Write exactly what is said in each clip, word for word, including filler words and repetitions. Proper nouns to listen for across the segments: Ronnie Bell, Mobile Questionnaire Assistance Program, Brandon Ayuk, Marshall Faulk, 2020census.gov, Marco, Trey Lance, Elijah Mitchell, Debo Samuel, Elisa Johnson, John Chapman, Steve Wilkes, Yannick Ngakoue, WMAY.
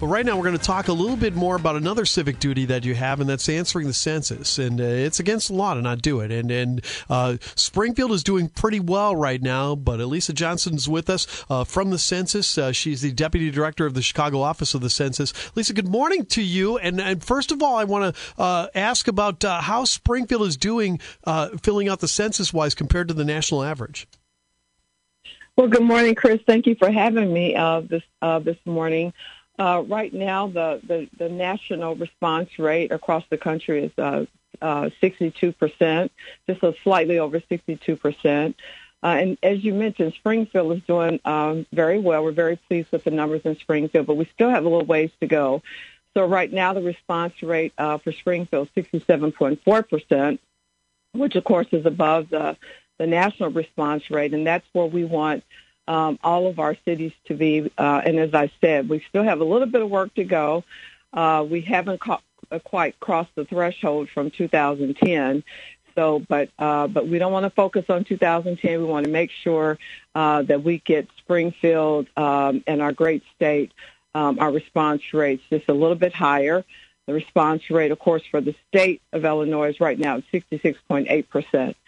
But right now we're going to talk a little bit more about another civic duty that you have, and that's answering the census. And uh, it's against the law to not do it. And and uh, Springfield is doing pretty well right now, but Elisa Johnson's with us uh, from the census. Uh, she's the Deputy Director of the Chicago Office of the Census. Elisa, good morning to you. And, and first of all, I want to uh, ask about uh, how Springfield is doing uh, filling out the census-wise compared to the national average. Well, good morning, Chris. Thank you for having me uh, this uh, this morning. Uh, right now, the, the, the national response rate across the country is uh, uh, sixty-two percent, just a slightly over sixty-two percent. Uh, and as you mentioned, Springfield is doing um, very well. We're very pleased with the numbers in Springfield, but we still have a little ways to go. So right now, the response rate uh, for Springfield is sixty-seven point four percent, which, of course, is above the, the national response rate, and that's where we want Um, all of our cities to be, uh, and as I said, we still have a little bit of work to go. Uh, we haven't co- uh, quite crossed the threshold from two thousand ten, so but uh, but we don't want to focus on two thousand ten. We want to make sure uh, that we get Springfield um, and our great state, um, our response rates just a little bit higher. The response rate, of course, for the state of Illinois is right now at sixty-six point eight percent.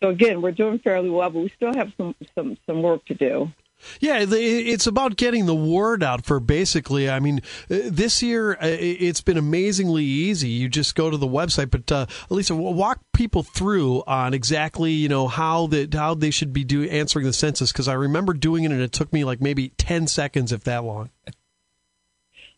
So, again, we're doing fairly well, but we still have some, some, some work to do. Yeah, it's about getting the word out for basically, I mean, this year it's been amazingly easy. You just go to the website, but uh, Elisa, walk people through on exactly, you know, how that how they should be do, answering the census, because I remember doing it and it took me like maybe ten seconds, if that long.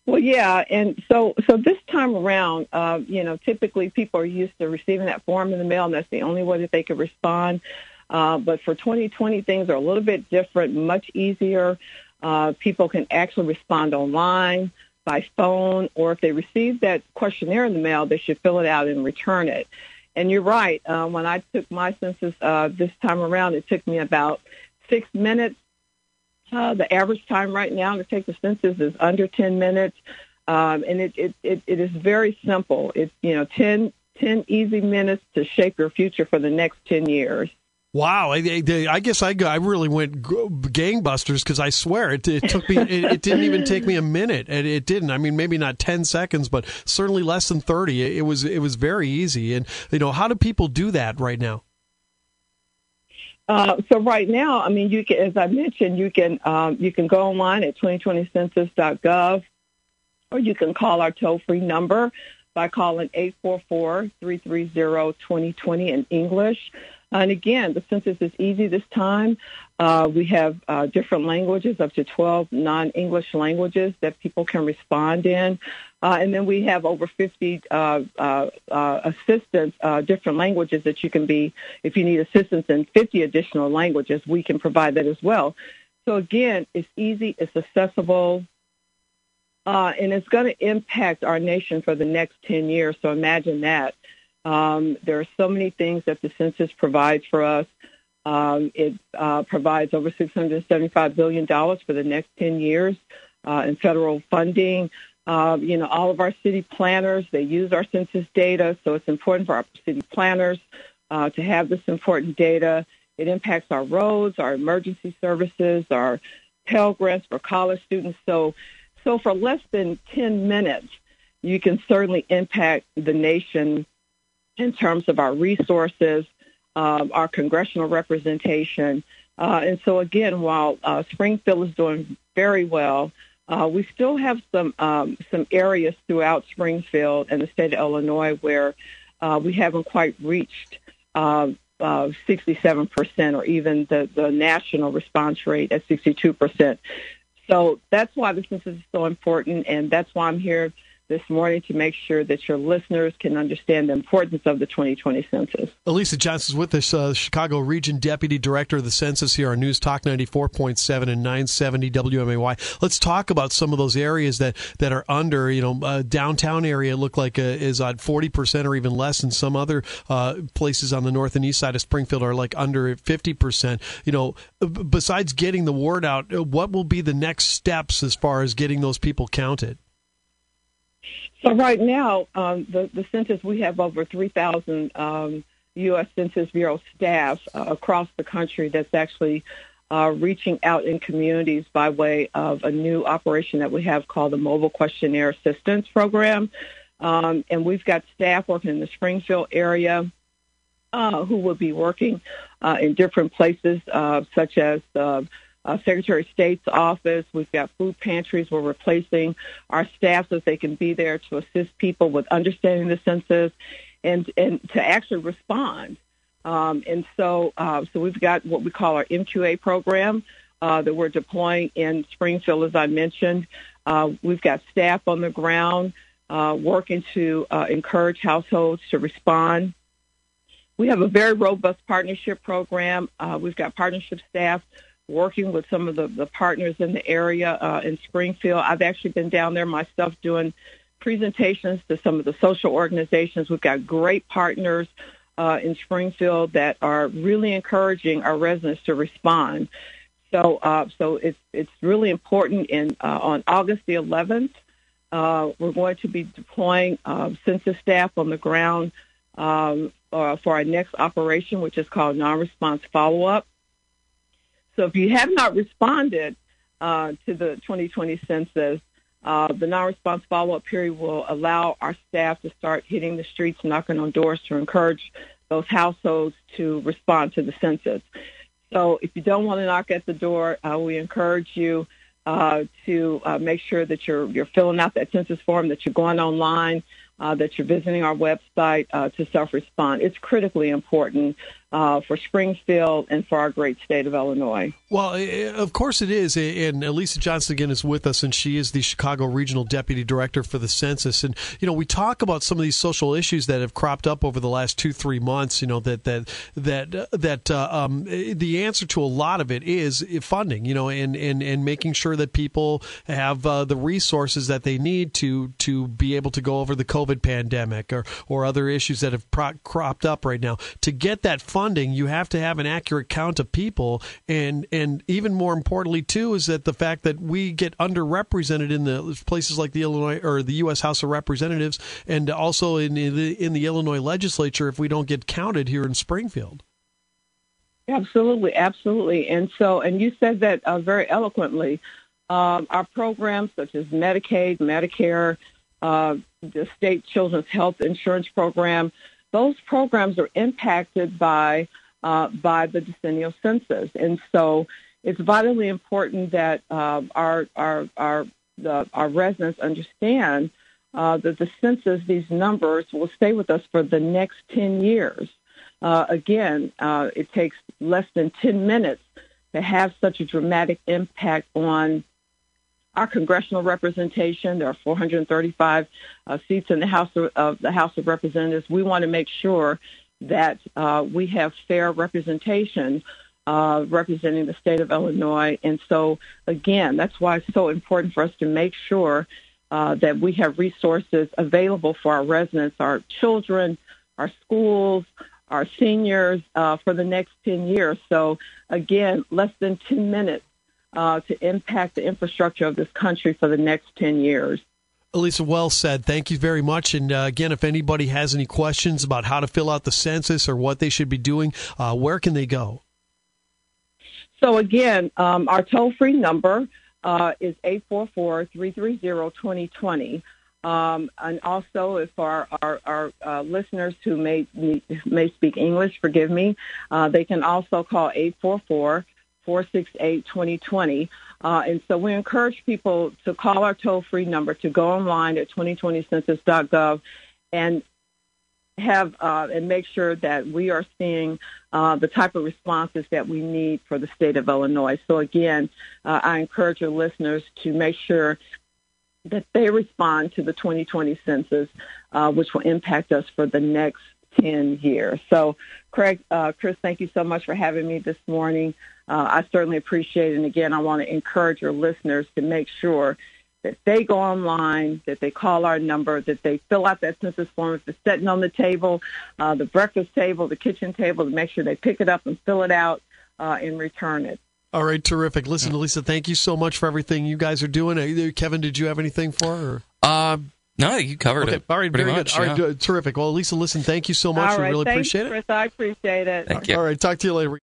Well, yeah, and so so this time around, uh, you know, typically people are used to receiving that form in the mail, and that's the only way that they could respond. Uh, but for twenty twenty, things are a little bit different, much easier. Uh, people can actually respond online, by phone, or if they receive that questionnaire in the mail, they should fill it out and return it. And you're right. Uh, when I took my census uh, this time around, it took me about six minutes. Uh, the average time right now to take the census is under ten minutes, um, and it, it, it, it is very simple. It's, you know, ten, ten easy minutes to shape your future for the next ten years. Wow, I, I guess I I really went gangbusters because I swear it, it took me it, it didn't even take me a minute, and it didn't. I mean, maybe not ten seconds, but certainly less than thirty. It, it was it was very easy, and you know, how do people do that right now? Uh, so right now, I mean, you can, as I mentioned, you can um, you can go online at twenty twenty census dot gov, or you can call our toll-free number by calling eight four four, three three zero, two zero two zero in English. And again, the census is easy this time. Uh, we have uh, different languages, up to twelve non-English languages that people can respond in. Uh, and then we have over fifty uh, uh, uh, assistants, uh, different languages that you can be, if you need assistance in fifty additional languages, we can provide that as well. So again, it's easy, it's accessible, uh, and it's going to impact our nation for the next ten years. So imagine that. Um, there are so many things that the census provides for us. Um, it uh, provides over six hundred seventy-five billion dollars for the next ten years uh, in federal funding. Uh, you know, all of our city planners, they use our census data, so it's important for our city planners uh, to have this important data. It impacts our roads, our emergency services, our Pell Grants for college students. So, so for less than ten minutes, you can certainly impact the nation in terms of our resources, um, our congressional representation. Uh, and so, again, while uh, Springfield is doing very well, uh, we still have some um, some areas throughout Springfield and the state of Illinois where uh, we haven't quite reached uh, uh, sixty-seven percent or even the, the national response rate at sixty-two percent. So that's why the census is so important, and that's why I'm here this morning to make sure that your listeners can understand the importance of the twenty twenty census. Elisa Johnson is with us, uh, Chicago Region Deputy Director of the Census here on News Talk ninety-four point seven and nine seventy W M A Y. Let's talk about some of those areas that, that are under, you know, uh, downtown area look like uh, is at forty percent or even less, and some other uh, places on the north and east side of Springfield are like under fifty percent. You know, b- besides getting the word out, what will be the next steps as far as getting those people counted? So right now, um, the, the census, we have over three thousand um, U S Census Bureau staff uh, across the country that's actually uh, reaching out in communities by way of a new operation that we have called the Mobile Questionnaire Assistance Program. Um, and we've got staff working in the Springfield area uh, who will be working uh, in different places, uh, such as the Uh, Secretary of State's office. We've got food pantries. We're replacing our staff so that they can be there to assist people with understanding the census and, and to actually respond. Um, and so uh, so we've got what we call our M Q A program uh, that we're deploying in Springfield, as I mentioned. Uh, we've got staff on the ground uh, working to uh, encourage households to respond. We have a very robust partnership program. Uh, we've got partnership staff working with some of the, the partners in the area uh, in Springfield. I've actually been down there myself doing presentations to some of the social organizations. We've got great partners uh, in Springfield that are really encouraging our residents to respond. So uh, so it's it's really important. And uh, on August the eleventh, uh, we're going to be deploying uh, census staff on the ground um, uh, for our next operation, which is called Non-Response Follow-Up. So if you have not responded uh, to the twenty twenty census, uh, the non-response follow-up period will allow our staff to start hitting the streets, knocking on doors to encourage those households to respond to the census. So if you don't want to knock at the door, uh, we encourage you uh, to uh, make sure that you're, you're filling out that census form, that you're going online, Uh, that you're visiting our website uh, to self-respond. It's critically important uh, for Springfield and for our great state of Illinois. Well, of course it is. And Elisa Johnson, again, is with us, and she is the Chicago Regional Deputy Director for the Census. And, you know, we talk about some of these social issues that have cropped up over the last two, three months, you know, that that that that uh, um, the answer to a lot of it is funding, you know, and, and, and making sure that people have uh, the resources that they need to, to be able to go over the COVID pandemic or, or other issues that have pro- cropped up right now. To get that funding, you have to have an accurate count of people. And and even more importantly, too, is that the fact that we get underrepresented in the places like the Illinois or the U S House of Representatives and also in the, in the Illinois legislature if we don't get counted here in Springfield. Absolutely. Absolutely. And so and you said that uh, very eloquently. Um, our programs such as Medicaid, Medicare, Uh, the state children's health insurance program, those programs are impacted by uh, by the decennial census, and so it's vitally important that uh, our our our the, our residents understand uh, that the census, these numbers, will stay with us for the next ten years. Uh, again, uh, it takes less than ten minutes to have such a dramatic impact on our congressional representation. There are four hundred thirty-five uh, seats in the House of uh, the House of Representatives. We want to make sure that uh, we have fair representation uh, representing the state of Illinois. And so, again, that's why it's so important for us to make sure uh, that we have resources available for our residents, our children, our schools, our seniors uh, for the next ten years. So, again, less than ten minutes. Uh, to impact the infrastructure of this country for the next ten years. Elisa, well said. Thank you very much. And uh, again, if anybody has any questions about how to fill out the census or what they should be doing, uh, where can they go? So again, um, our toll-free number uh, is eight four four, three three zero, two zero two zero. Um, and also, if our, our, our uh, listeners who may, may speak English, forgive me, uh, they can also call eight four four, four six eight, two zero two zero. Uh, and so we encourage people to call our toll-free number, to go online at twenty twenty census dot gov and have uh, and make sure that we are seeing uh, the type of responses that we need for the state of Illinois. So, again, uh, I encourage your listeners to make sure that they respond to the twenty twenty census, uh, which will impact us for the next ten years. So, Craig, uh, Chris, thank you so much for having me this morning. Uh, I certainly appreciate it. And again, I want to encourage your listeners to make sure that they go online, that they call our number, that they fill out that census form. If it's sitting on the table, uh, the breakfast table, the kitchen table, to make sure they pick it up and fill it out uh, and return it. All right, terrific. Listen, Elisa, thank you so much for everything you guys are doing. Kevin, did you have anything for her? Uh, no, you covered okay, it. All right, very much, good. Yeah. All right, terrific. Well, Elisa, listen, thank you so much. All right, we really thanks, appreciate it. Chris, I appreciate it. Thank you. All right, talk to you later.